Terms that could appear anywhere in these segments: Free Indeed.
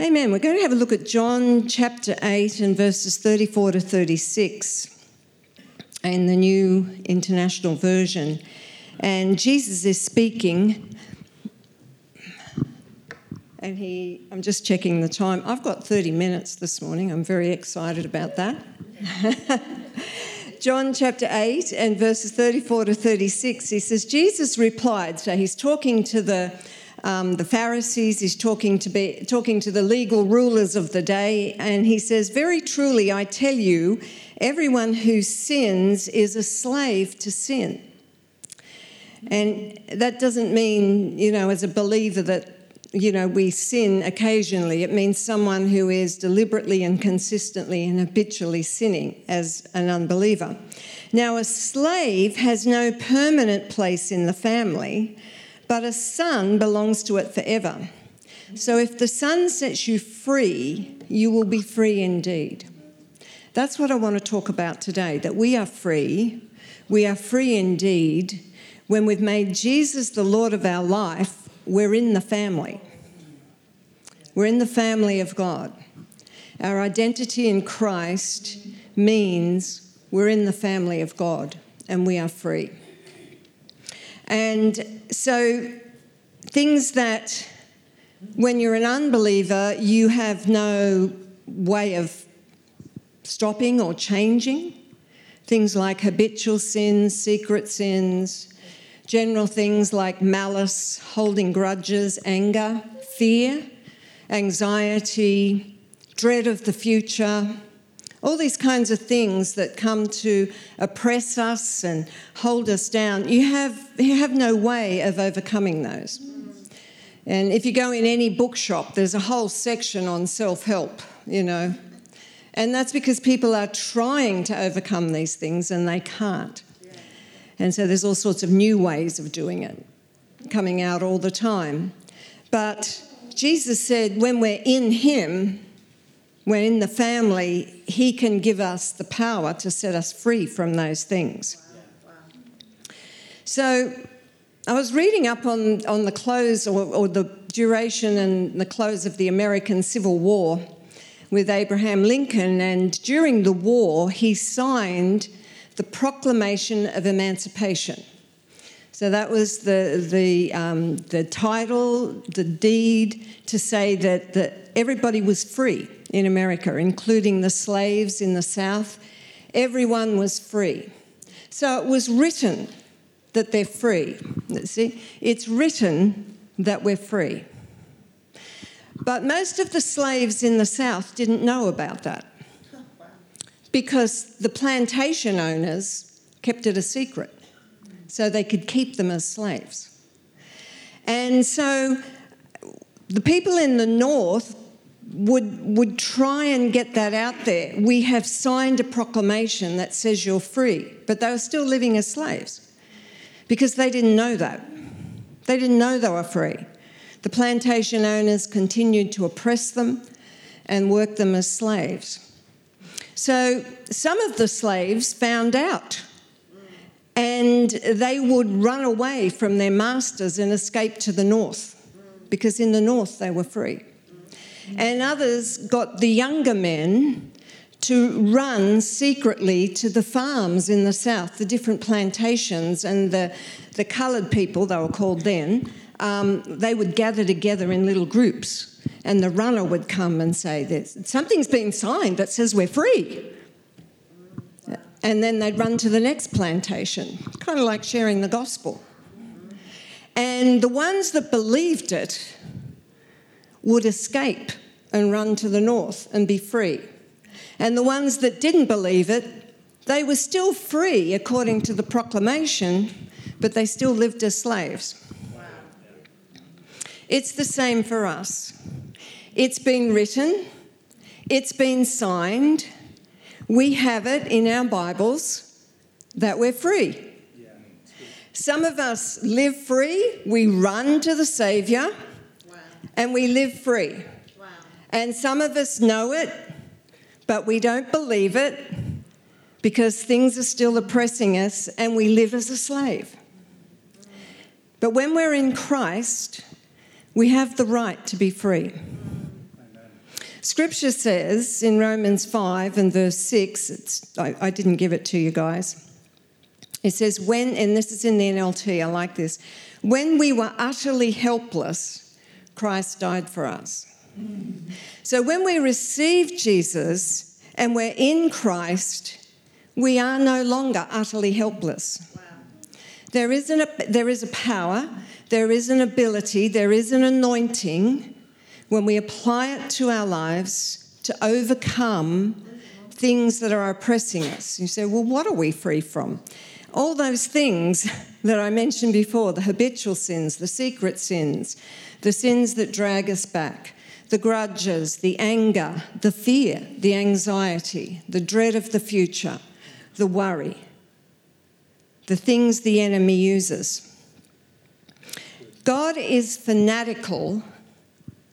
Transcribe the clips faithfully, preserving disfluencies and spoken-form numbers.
Amen. We're going to have a look at John chapter eight and verses thirty-four to thirty-six in the New International Version. And Jesus is speaking, and he, I'm just checking the time. I've got thirty minutes this morning. I'm very excited about that. John chapter eight and verses thirty-four to thirty-six, he says, Jesus replied, so he's talking to the Um, the Pharisees, he's talking to be, talking to the legal rulers of the day, and he says, very truly, I tell you, everyone who sins is a slave to sin. And that doesn't mean, you know, as a believer that, you know, we sin occasionally. It means someone who is deliberately and consistently and habitually sinning as an unbeliever. Now, a slave has no permanent place in the family, but a son belongs to it forever. So if the son sets you free, you will be free indeed. That's what I want to talk about today, that we are free. We are free indeed. When we've made Jesus the Lord of our life, we're in the family. We're in the family of God. Our identity in Christ means we're in the family of God and we are free. And so things that when you're an unbeliever, you have no way of stopping or changing. Things like habitual sins, secret sins, general things like malice, holding grudges, anger, fear, anxiety, dread of the future. All these kinds of things that come to oppress us and hold us down, you have you have no way of overcoming those. And if you go in any bookshop, there's a whole section on self-help, you know. And that's because people are trying to overcome these things and they can't. And so there's all sorts of new ways of doing it, coming out all the time. But Jesus said when we're in him, when in the family, he can give us the power to set us free from those things. So I was reading up on, on the close or, or the duration and the close of the American Civil War with Abraham Lincoln, and during the war, he signed the Proclamation of Emancipation. So that was the the, um, the title, the deed, to say that, that everybody was free in America, including the slaves in the South. Everyone was free. So it was written that they're free. See, it's written that we're free. But most of the slaves in the South didn't know about that because the plantation owners kept it a secret so they could keep them as slaves. And so the people in the North would would try and get that out there. We have signed a proclamation that says you're free, but they were still living as slaves because they didn't know that. They didn't know they were free. The plantation owners continued to oppress them and work them as slaves. So some of the slaves found out and they would run away from their masters and escape to the north because in the north they were free. And others got the younger men to run secretly to the farms in the south, the different plantations, and the, the coloured people, they were called then, um, they would gather together in little groups and the runner would come and say, "There's something's been signed that says we're free." And then they'd run to the next plantation, kind of like sharing the gospel. And the ones that believed it would escape and run to the north and be free. And the ones that didn't believe it, they were still free according to the proclamation, but they still lived as slaves. Wow. It's the same for us. It's been written. It's been signed. We have it in our Bibles that we're free. Yeah. Some of us live free. We run to the Saviour. And we live free. Wow. And some of us know it, but we don't believe it because things are still oppressing us and we live as a slave. But when we're in Christ, we have the right to be free. Amen. Scripture says in Romans five and verse six, it's, I, I didn't give it to you guys. It says, when, and this is in the N L T, I like this, when we were utterly helpless, Christ died for us. Mm. So when we receive Jesus and we're in Christ, we are no longer utterly helpless. Wow. There is an, there is a power, there is an ability, there is an anointing when we apply it to our lives to overcome things that are oppressing us. You say, well, what are we free from? All those things that I mentioned before, the habitual sins, the secret sins, the sins that drag us back, the grudges, the anger, the fear, the anxiety, the dread of the future, the worry, the things the enemy uses. God is fanatical.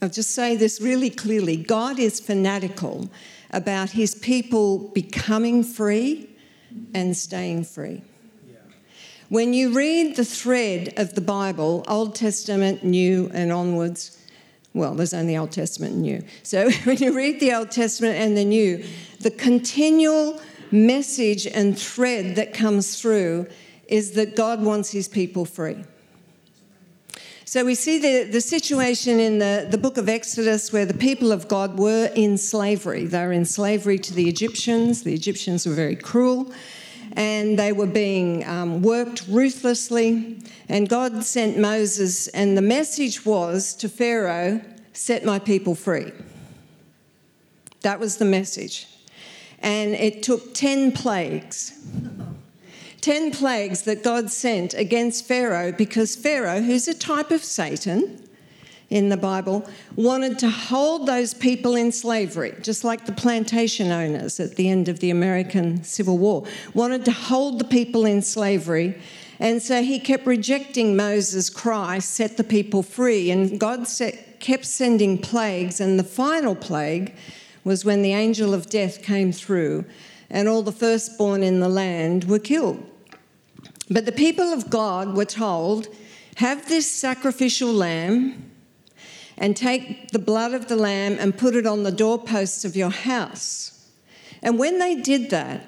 I'll just say this really clearly. God is fanatical about his people becoming free and staying free. When you read the thread of the Bible, Old Testament, New, and onwards, well, there's only Old Testament and New. So when you read the Old Testament and the New, the continual message and thread that comes through is that God wants his people free. So we see the, the situation in the, the book of Exodus where the people of God were in slavery. They were in slavery to the Egyptians. The Egyptians were very cruel. And they were being um, worked ruthlessly. And God sent Moses, and the message was to Pharaoh, set my people free. That was the message. And it took ten plagues. ten plagues that God sent against Pharaoh because Pharaoh, who's a type of Satan in the Bible, wanted to hold those people in slavery, just like the plantation owners at the end of the American Civil War, wanted to hold the people in slavery. And so he kept rejecting Moses' cry, set the people free. And God set, kept sending plagues. And the final plague was when the angel of death came through and all the firstborn in the land were killed. But the people of God were told, have this sacrificial lamb and take the blood of the lamb and put it on the doorposts of your house. And when they did that,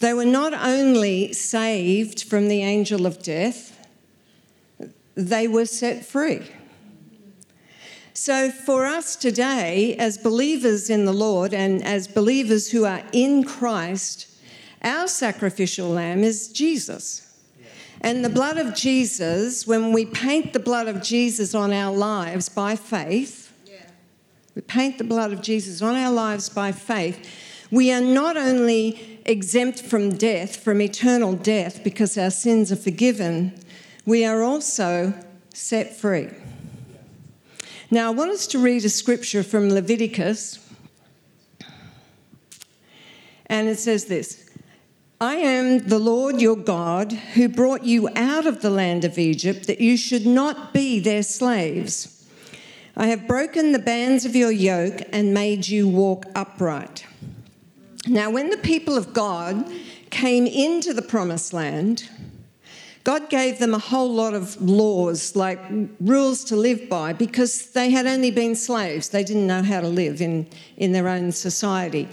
they were not only saved from the angel of death, they were set free. So for us today, as believers in the Lord and as believers who are in Christ, our sacrificial lamb is Jesus. And the blood of Jesus, when we paint the blood of Jesus on our lives by faith, yeah. we paint the blood of Jesus on our lives by faith, we are not only exempt from death, from eternal death, because our sins are forgiven, we are also set free. Yeah. Now, I want us to read a scripture from Leviticus, and it says this. I am the Lord your God who brought you out of the land of Egypt that you should not be their slaves. I have broken the bands of your yoke and made you walk upright. Now, when the people of God came into the promised land, God gave them a whole lot of laws, like rules to live by, because they had only been slaves. They didn't know how to live in, in their own society.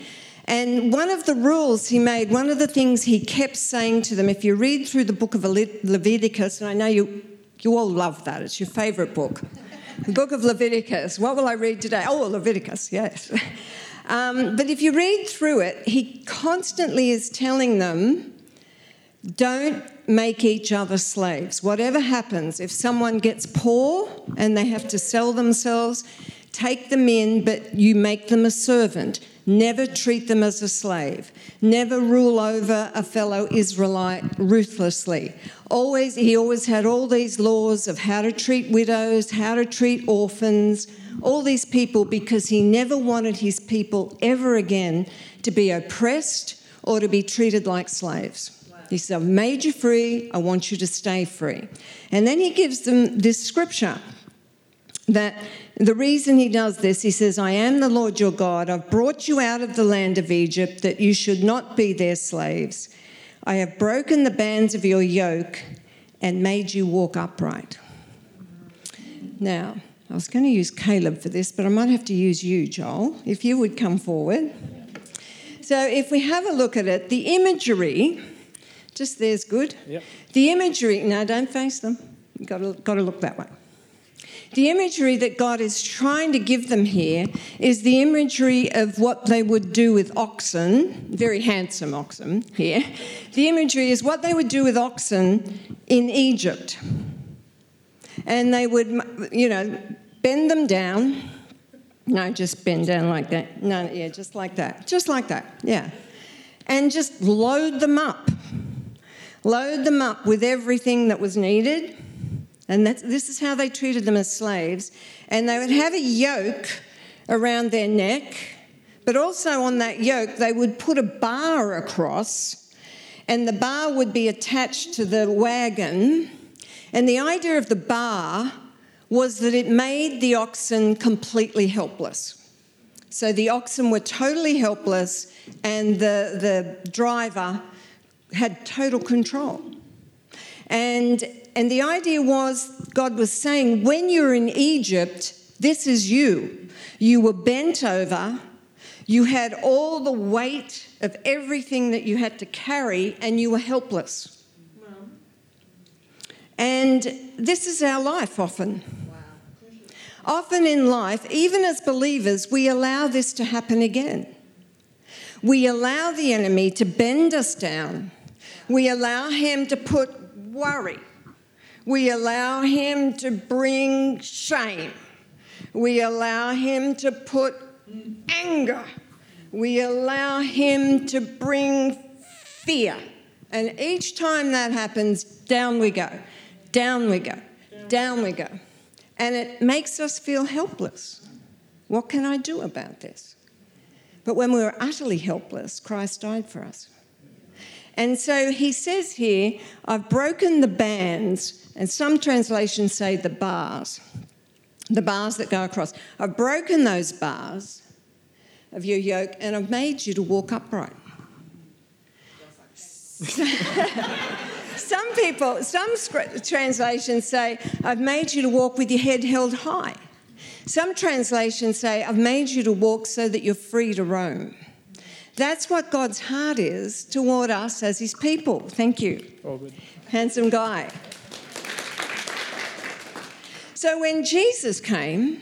And one of the rules he made, one of the things he kept saying to them, if you read through the book of Leviticus, and I know you you all love that, it's your favourite book, the book of Leviticus. What will I read today? Oh, Leviticus, yes. Um, but if you read through it, he constantly is telling them, don't make each other slaves. Whatever happens, if someone gets poor and they have to sell themselves, take them in, but you make them a servant. Never treat them as a slave. Never rule over a fellow Israelite ruthlessly. Always, he always had all these laws of how to treat widows, how to treat orphans, all these people, because he never wanted his people ever again to be oppressed or to be treated like slaves. Wow. He said, I've made you free. I want you to stay free. And then he gives them this scripture that the reason he does this, he says, I am the Lord your God. I've brought you out of the land of Egypt that you should not be their slaves. I have broken the bands of your yoke and made you walk upright. Now, I was going to use Caleb for this, but I might have to use you, Joel, if you would come forward. So if we have a look at it, the imagery, just there's good. Yep. The imagery, no, don't face them. You've got to, got to look that way. The imagery that God is trying to give them here is the imagery of what they would do with oxen, very handsome oxen here. The imagery is what they would do with oxen in Egypt. And they would, you know, bend them down. No, just bend down like that. No, yeah, just like that. Just like that, yeah. And just load them up. Load them up with everything that was needed. And that's, this is how they treated them as slaves. And they would have a yoke around their neck, but also on that yoke they would put a bar across, and the bar would be attached to the wagon. And the idea of the bar was that it made the oxen completely helpless. So the oxen were totally helpless, and the, the driver had total control. And and the idea was, God was saying, when you're in Egypt, this is you. You were bent over. You had all the weight of everything that you had to carry, and you were helpless. Wow. And this is our life often. Wow. Often in life, even as believers, we allow this to happen again. We allow the enemy to bend us down. We allow him to put worry. We allow him to bring shame. We allow him to put anger. We allow him to bring fear. And each time that happens, down we go, down we go, down we go. And it makes us feel helpless. What can I do about this? But when we were utterly helpless, Christ died for us. And so he says here, I've broken the bands, and some translations say the bars, the bars that go across. I've broken those bars of your yoke, and I've made you to walk upright. Some people, some translations say, I've made you to walk with your head held high. Some translations say, I've made you to walk so that you're free to roam. That's what God's heart is toward us as his people. Thank you. All good. Handsome guy. So when Jesus came,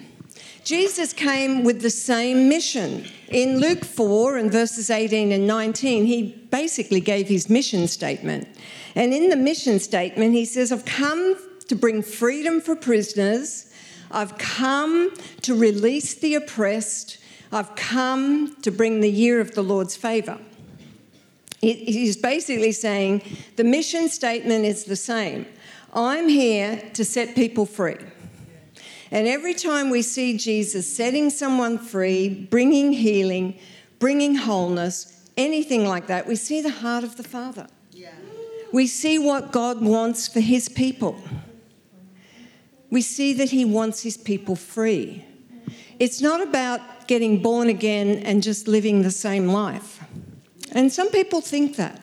Jesus came with the same mission. In Luke four and verses eighteen and nineteen, he basically gave his mission statement. And in the mission statement, he says, I've come to bring freedom for prisoners. I've come to release the oppressed. I've come to bring the year of the Lord's favour. He's basically saying the mission statement is the same. I'm here to set people free. And every time we see Jesus setting someone free, bringing healing, bringing wholeness, anything like that, we see the heart of the Father. Yeah. We see what God wants for his people. We see that he wants his people free. It's not about getting born again and just living the same life. And some people think that.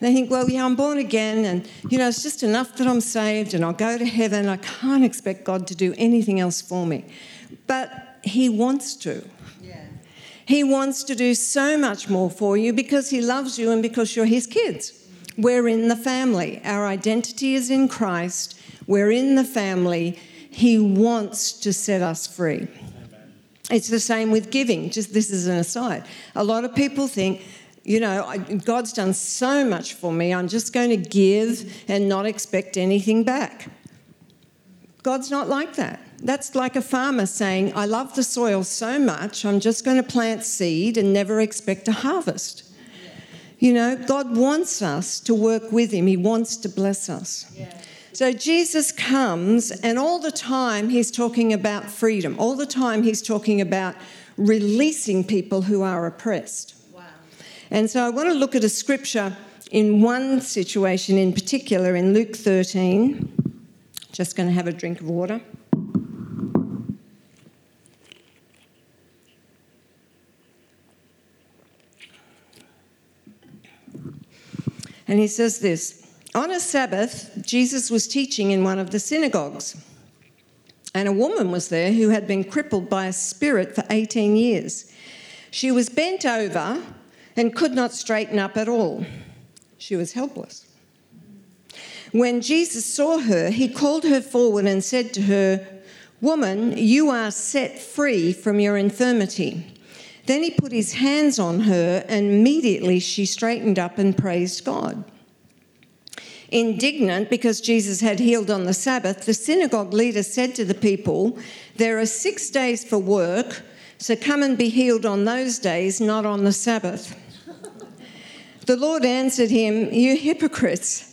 They think, well, yeah, I'm born again and, you know, it's just enough that I'm saved and I'll go to heaven. I can't expect God to do anything else for me. But he wants to. Yeah. He wants to do so much more for you because he loves you and because you're his kids. We're in the family. Our identity is in Christ. We're in the family. He wants to set us free. It's the same with giving, just this is an aside. A lot of people think, you know, I, God's done so much for me, I'm just going to give and not expect anything back. God's not like that. That's like a farmer saying, I love the soil so much, I'm just going to plant seed and never expect a harvest. Yeah. You know, God wants us to work with him. He wants to bless us. Yeah. So Jesus comes and all the time he's talking about freedom. All the time he's talking about releasing people who are oppressed. Wow. And so I want to look at a scripture in one situation in particular in Luke thirteen. Just going to have a drink of water. And he says this. On a Sabbath, Jesus was teaching in one of the synagogues. and a woman was there who had been crippled by a spirit for eighteen years. She was bent over and could not straighten up at all. She was helpless. When Jesus saw her, he called her forward and said to her, "Woman, you are set free from your infirmity." Then he put his hands on her, and immediately she straightened up and praised God. Indignant because Jesus had healed on the Sabbath, the synagogue leader said to the people, "There are six days for work, so come and be healed on those days, not on the Sabbath." The Lord answered him, "You hypocrites!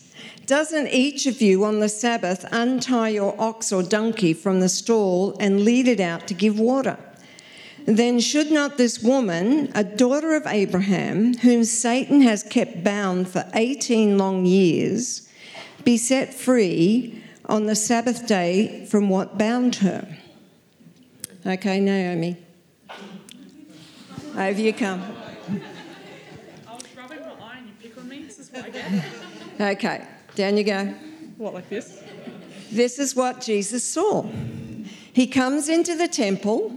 Doesn't each of you on the Sabbath untie your ox or donkey from the stall and lead it out to give water? Then should not this woman, a daughter of Abraham, whom Satan has kept bound for eighteen long years, be set free on the Sabbath day from what bound her?" Okay, Naomi, over you come. I was rubbing my eye and you pick on me. This is what I get. Okay. Down you go. What, like this? This is what Jesus saw. He comes into the temple,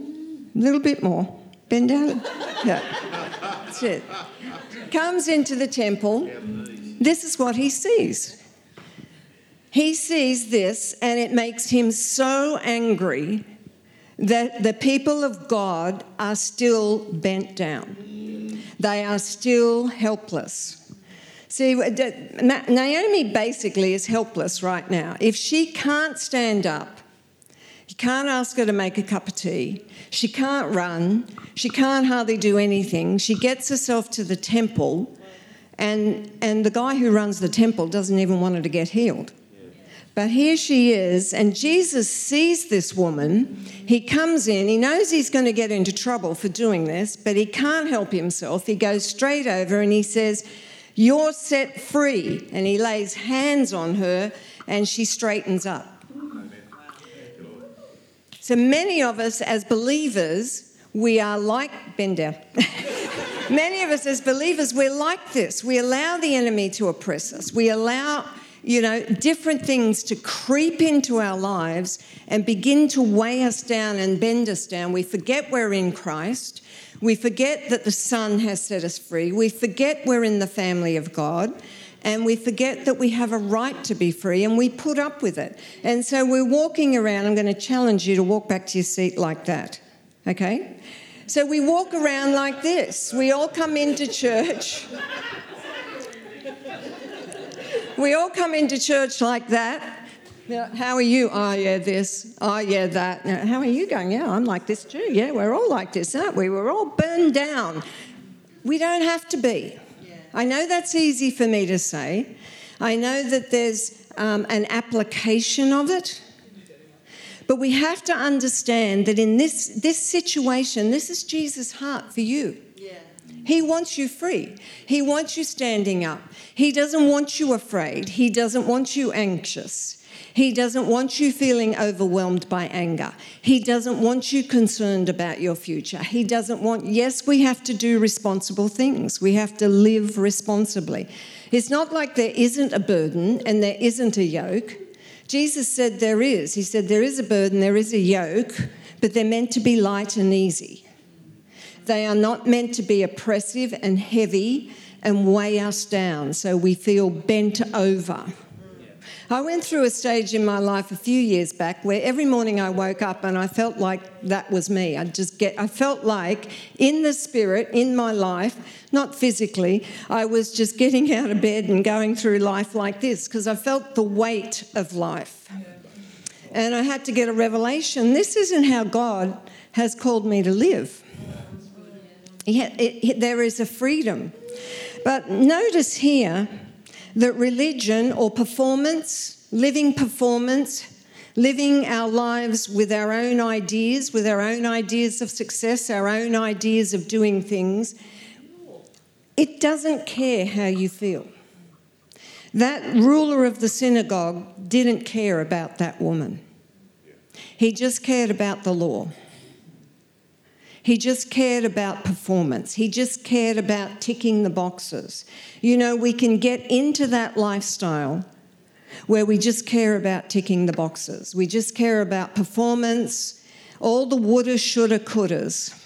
a little bit more, bend down. Yeah. That's it. Comes into the temple. This is what he sees. He sees this, and it makes him so angry that the people of God are still bent down. They are still helpless. See, Naomi basically is helpless right now. If she can't stand up, you can't ask her to make a cup of tea, she can't run, she can't hardly do anything, she gets herself to the temple, and, and the guy who runs the temple doesn't even want her to get healed. But here she is, and Jesus sees this woman. He comes in. He knows he's going to get into trouble for doing this, but he can't help himself. He goes straight over and he says, "You're set free." And he lays hands on her and she straightens up. So many of us as believers, we are like, bend down. Many of us as believers, we're like this. We allow the enemy to oppress us. We allow, you know, different things to creep into our lives and begin to weigh us down and bend us down. We forget we're in Christ. We forget that the Son has set us free. We forget we're in the family of God, and we forget that we have a right to be free, and we put up with it. And so we're walking around. I'm going to challenge you to walk back to your seat like that, okay? So we walk around like this. We all come into church. We all come into church like that. How are you? Oh, yeah, this. Oh, yeah, that. Now, how are you going? Yeah, I'm like this too. Yeah, we're all like this, aren't we? We're all burned down. We don't have to be. Yeah. I know that's easy for me to say. I know that there's um, an application of it. But we have to understand that in this, this situation, this is Jesus' heart for you. Yeah. He wants you free. He wants you standing up. He doesn't want you afraid. He doesn't want you anxious. He doesn't want you feeling overwhelmed by anger. He doesn't want you concerned about your future. He doesn't want... Yes, we have to do responsible things. We have to live responsibly. It's not like there isn't a burden and there isn't a yoke. Jesus said there is. He said there is a burden, there is a yoke, but they're meant to be light and easy. They are not meant to be oppressive and heavy and weigh us down so we feel bent over. I went through a stage in my life a few years back where every morning I woke up and I felt like that was me. I just get, I felt like in the spirit, in my life, not physically, I was just getting out of bed and going through life like this because I felt the weight of life. And I had to get a revelation. This isn't how God has called me to live. It, it, there is a freedom. But notice here that religion or performance, living performance, living our lives with our own ideas, with our own ideas of success, our own ideas of doing things, it doesn't care how you feel. That ruler of the synagogue didn't care about that woman. He just cared about the law. He just cared about performance. He just cared about ticking the boxes. You know, we can get into that lifestyle where we just care about ticking the boxes. We just care about performance, all the woulda, shoulda, couldas.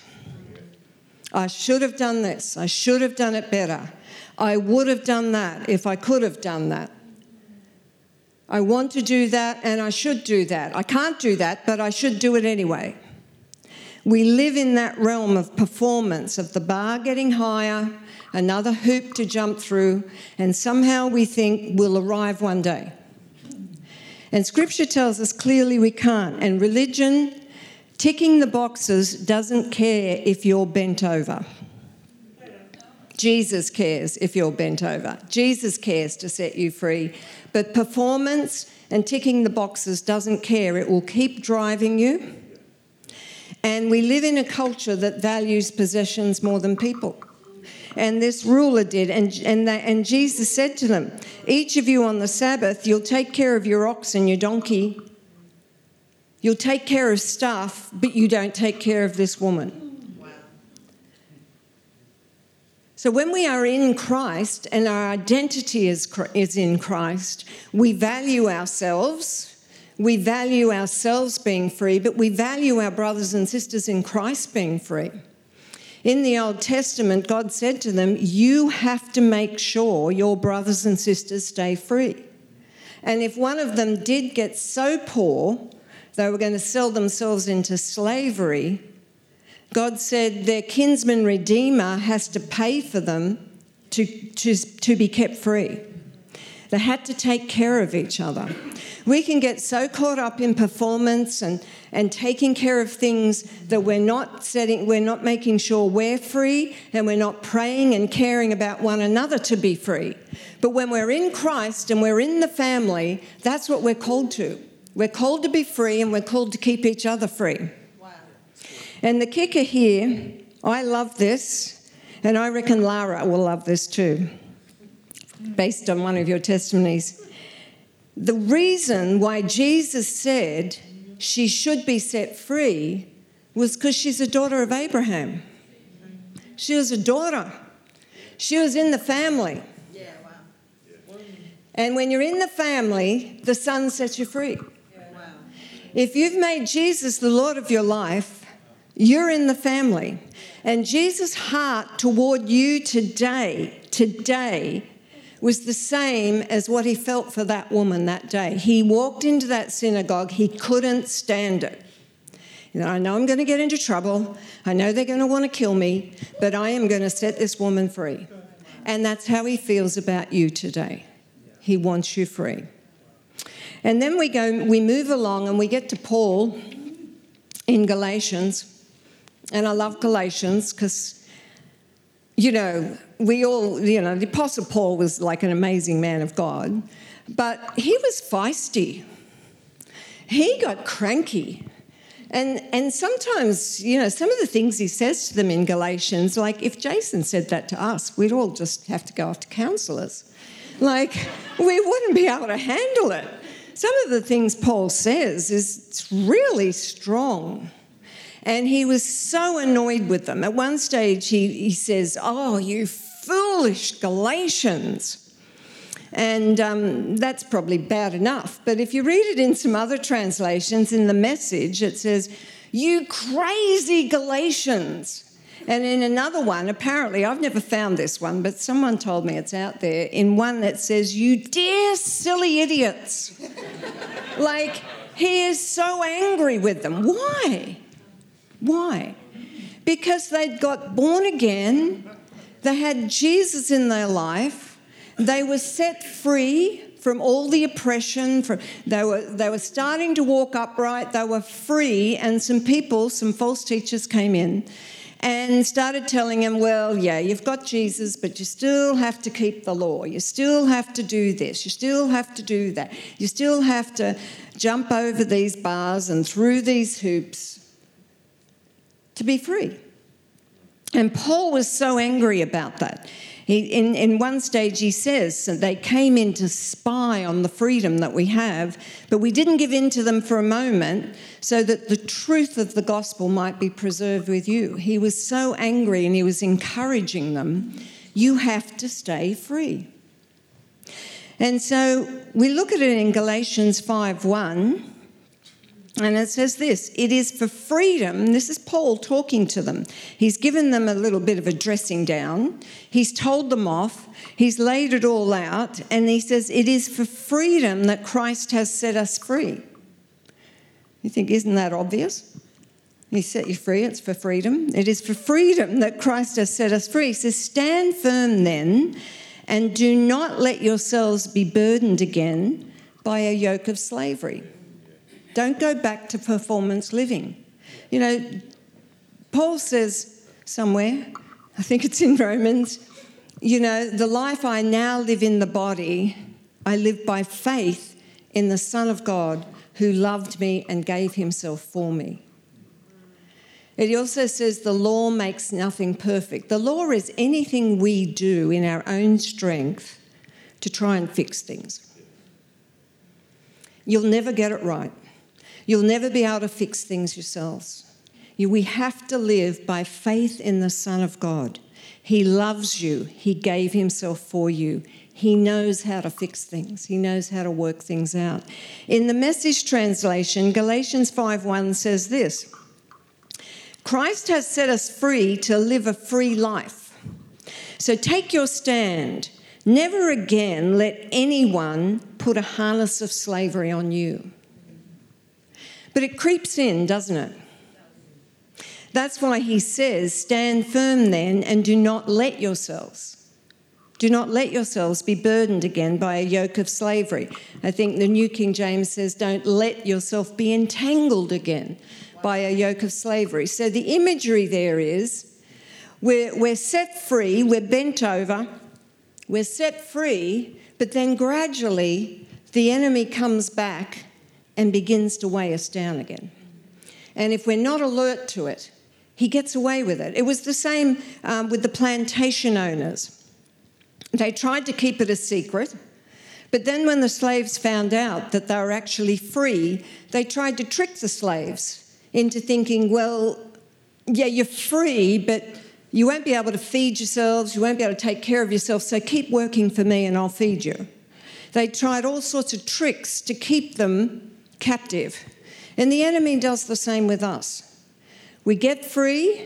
I should have done this. I should have done it better. I would have done that if I could have done that. I want to do that and I should do that. I can't do that, but I should do it anyway. We live in that realm of performance, of the bar getting higher, another hoop to jump through, and somehow we think we'll arrive one day. And Scripture tells us clearly we can't. And religion, ticking the boxes, doesn't care if you're bent over. Jesus cares if you're bent over. Jesus cares to set you free. But performance and ticking the boxes doesn't care. It will keep driving you. And we live in a culture that values possessions more than people. And this ruler did. And, and, they, and Jesus said to them, each of you on the Sabbath, you'll take care of your ox and your donkey. You'll take care of stuff, but you don't take care of this woman. So when we are in Christ and our identity is, is in Christ, we value ourselves, we value ourselves being free, but we value our brothers and sisters in Christ being free. In the Old Testament, God said to them, you have to make sure your brothers and sisters stay free. And if one of them did get so poor, they were going to sell themselves into slavery, God said their kinsman redeemer has to pay for them to, to, to be kept free. They had to take care of each other. We can get so caught up in performance and, and taking care of things that we're not setting, we're not making sure we're free, and we're not praying and caring about one another to be free. But when we're in Christ and we're in the family, that's what we're called to. We're called to be free, and we're called to keep each other free. And the kicker here, I love this, and I reckon Lara will love this too, based on one of your testimonies. The reason why Jesus said she should be set free was because she's a daughter of Abraham. She was a daughter. She was in the family. Yeah, wow. And when you're in the family, the son sets you free. Yeah, wow. If you've made Jesus the Lord of your life, you're in the family. And Jesus' heart toward you today, today, was the same as what he felt for that woman that day. He walked into that synagogue. He couldn't stand it. You know, I know I'm going to get into trouble. I know they're going to want to kill me, but I am going to set this woman free. And that's how he feels about you today. He wants you free. And then we go, we move along and we get to Paul in Galatians. And I love Galatians because, you know, we all, you know, the Apostle Paul was like an amazing man of God, but he was feisty. He got cranky. And and sometimes, you know, some of the things he says to them in Galatians, like if Jason said that to us, we'd all just have to go off to counsellors. Like, we wouldn't be able to handle it. Some of the things Paul says is really strong. And he was so annoyed with them. At one stage, he, he says, oh, you foolish Galatians. And um, that's probably bad enough. But if you read it in some other translations, in the Message, it says, you crazy Galatians. And in another one, apparently, I've never found this one, but someone told me it's out there, in one that says, you dear silly idiots. Like, he is so angry with them. Why? Why? Because they'd got born again, they had Jesus in their life, they were set free from all the oppression, from, they were they were starting to walk upright, they were free, and some people, some false teachers came in and started telling him, well, yeah, you've got Jesus, but you still have to keep the law. You still have to do this. You still have to do that. You still have to jump over these bars and through these hoops to be free. And Paul was so angry about that. He, in, in one stage he says that they came in to spy on the freedom that we have, but we didn't give in to them for a moment so that the truth of the gospel might be preserved with you. He was so angry and he was encouraging them, you have to stay free. And so we look at it in Galatians five one, and it says this: it is for freedom. This is Paul talking to them. He's given them a little bit of a dressing down. He's told them off. He's laid it all out. And he says, it is for freedom that Christ has set us free. You think, isn't that obvious? He set you free. It's for freedom. It is for freedom that Christ has set us free. He says, stand firm then, and do not let yourselves be burdened again by a yoke of slavery. Don't go back to performance living. You know, Paul says somewhere, I think it's in Romans, you know, the life I now live in the body, I live by faith in the Son of God who loved me and gave himself for me. It also says the law makes nothing perfect. The law is anything we do in our own strength to try and fix things. You'll never get it right. You'll never be able to fix things yourselves. You, we have to live by faith in the Son of God. He loves you. He gave himself for you. He knows how to fix things. He knows how to work things out. In the Message translation, Galatians five one says this: Christ has set us free to live a free life. So take your stand. Never again let anyone put a harness of slavery on you. But it creeps in, doesn't it? That's why he says, stand firm then, and do not let yourselves, do not let yourselves be burdened again by a yoke of slavery. I think the New King James says, don't let yourself be entangled again by a yoke of slavery. So the imagery there is, we're, we're set free, we're bent over, we're set free, but then gradually the enemy comes back and begins to weigh us down again. And if we're not alert to it, he gets away with it. It was the same um, with the plantation owners. They tried to keep it a secret, but then when the slaves found out that they were actually free, they tried to trick the slaves into thinking, well, yeah, you're free, but you won't be able to feed yourselves, you won't be able to take care of yourself, so keep working for me and I'll feed you. They tried all sorts of tricks to keep them captive. And the enemy does the same with us. We get free,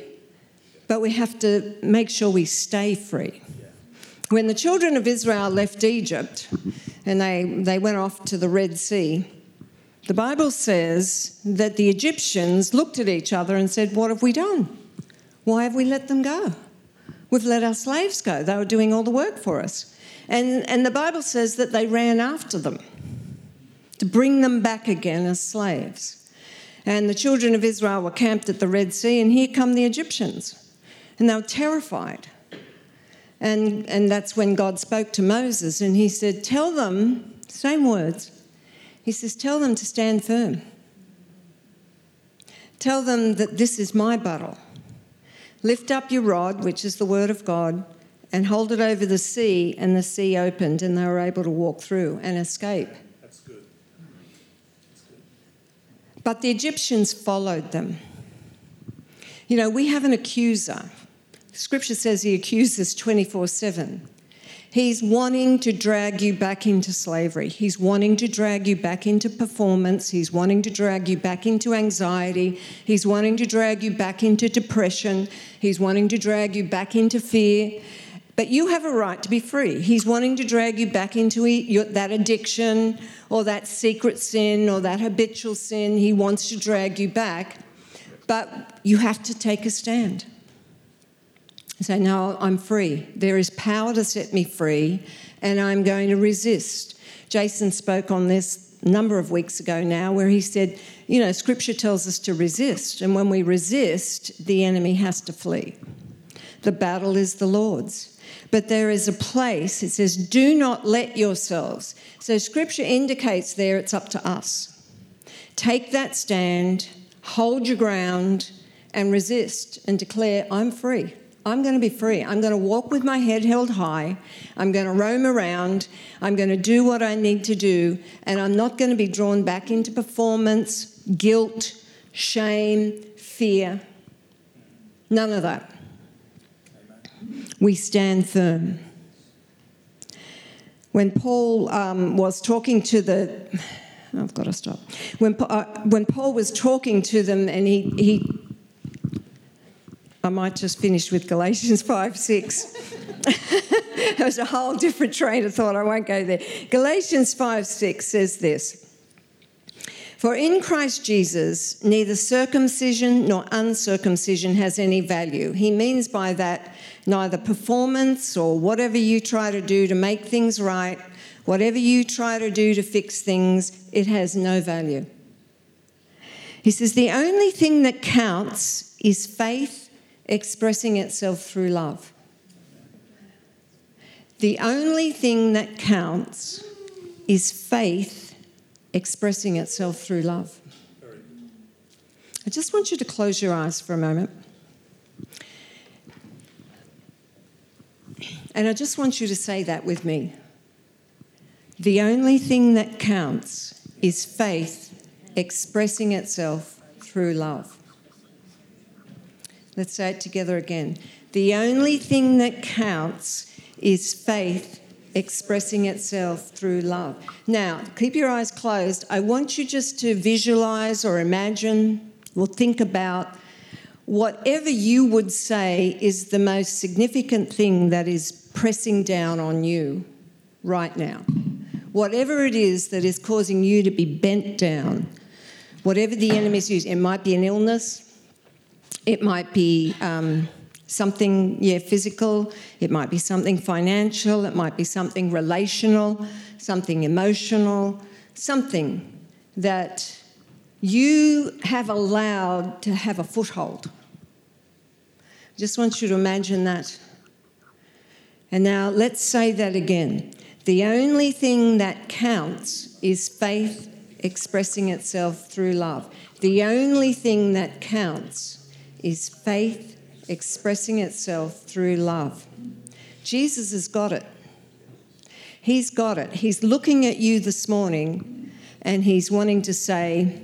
but we have to make sure we stay free. When the children of Israel left Egypt and they, they went off to the Red Sea, the Bible says that the Egyptians looked at each other and said, what have we done? Why have we let them go? We've let our slaves go. They were doing all the work for us. And, and the Bible says that they ran after them to bring them back again as slaves. And the children of Israel were camped at the Red Sea, and here come the Egyptians. And they were terrified. And, and that's when God spoke to Moses, and he said, tell them, same words, he says, tell them to stand firm. Tell them that this is my battle. Lift up your rod, which is the word of God, and hold it over the sea, and the sea opened, and they were able to walk through and escape. But the Egyptians followed them. You know, we have an accuser. Scripture says he accuses twenty-four seven. He's wanting to drag you back into slavery. He's wanting to drag you back into performance. He's wanting to drag you back into anxiety. He's wanting to drag you back into depression. He's wanting to drag you back into fear. But you have a right to be free. He's wanting to drag you back into that addiction or that secret sin or that habitual sin. He wants to drag you back. But you have to take a stand. Say, so, no, I'm free. There is power to set me free, and I'm going to resist. Jason spoke on this a number of weeks ago now, where he said, you know, Scripture tells us to resist, and when we resist, the enemy has to flee. The battle is the Lord's. But there is a place, it says, do not let yourselves. So Scripture indicates there it's up to us. Take that stand, hold your ground, and resist, and declare, I'm free. I'm going to be free. I'm going to walk with my head held high. I'm going to roam around. I'm going to do what I need to do. And I'm not going to be drawn back into performance, guilt, shame, fear. None of that. Amen. We stand firm. When Paul um, was talking to the... I've got to stop. When, uh, when Paul was talking to them and he, he... I might just finish with Galatians five six. That was a whole different train of thought. I won't go there. Galatians five six says this. For in Christ Jesus, neither circumcision nor uncircumcision has any value. He means by that neither performance or whatever you try to do to make things right, whatever you try to do to fix things, it has no value. He says the only thing that counts is faith expressing itself through love. The only thing that counts is faith expressing itself through love. I just want you to close your eyes for a moment. And I just want you to say that with me. The only thing that counts is faith expressing itself through love. Let's say it together again. The only thing that counts is faith expressing itself through love. Now, keep your eyes closed. I want you just to visualise or imagine or think about whatever you would say is the most significant thing that is pressing down on you right now. Whatever it is that is causing you to be bent down, whatever the enemy's using, it might be an illness, it might be... Um, Something, yeah, physical, it might be something financial, it might be something relational, something emotional, something that you have allowed to have a foothold. I just want you to imagine that. And now let's say that again. The only thing that counts is faith expressing itself through love. The only thing that counts is faith expressing itself through love. Jesus has got it. He's got it. He's looking at you this morning and he's wanting to say,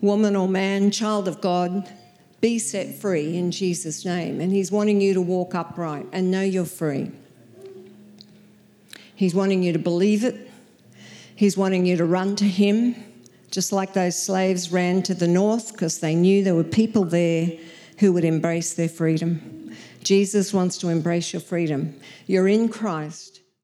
woman or man, child of God, be set free in Jesus' name. And he's wanting you to walk upright and know you're free. He's wanting you to believe it. He's wanting you to run to him, just like those slaves ran to the north because they knew there were people there who would embrace their freedom. Jesus wants to embrace your freedom. You're in Christ.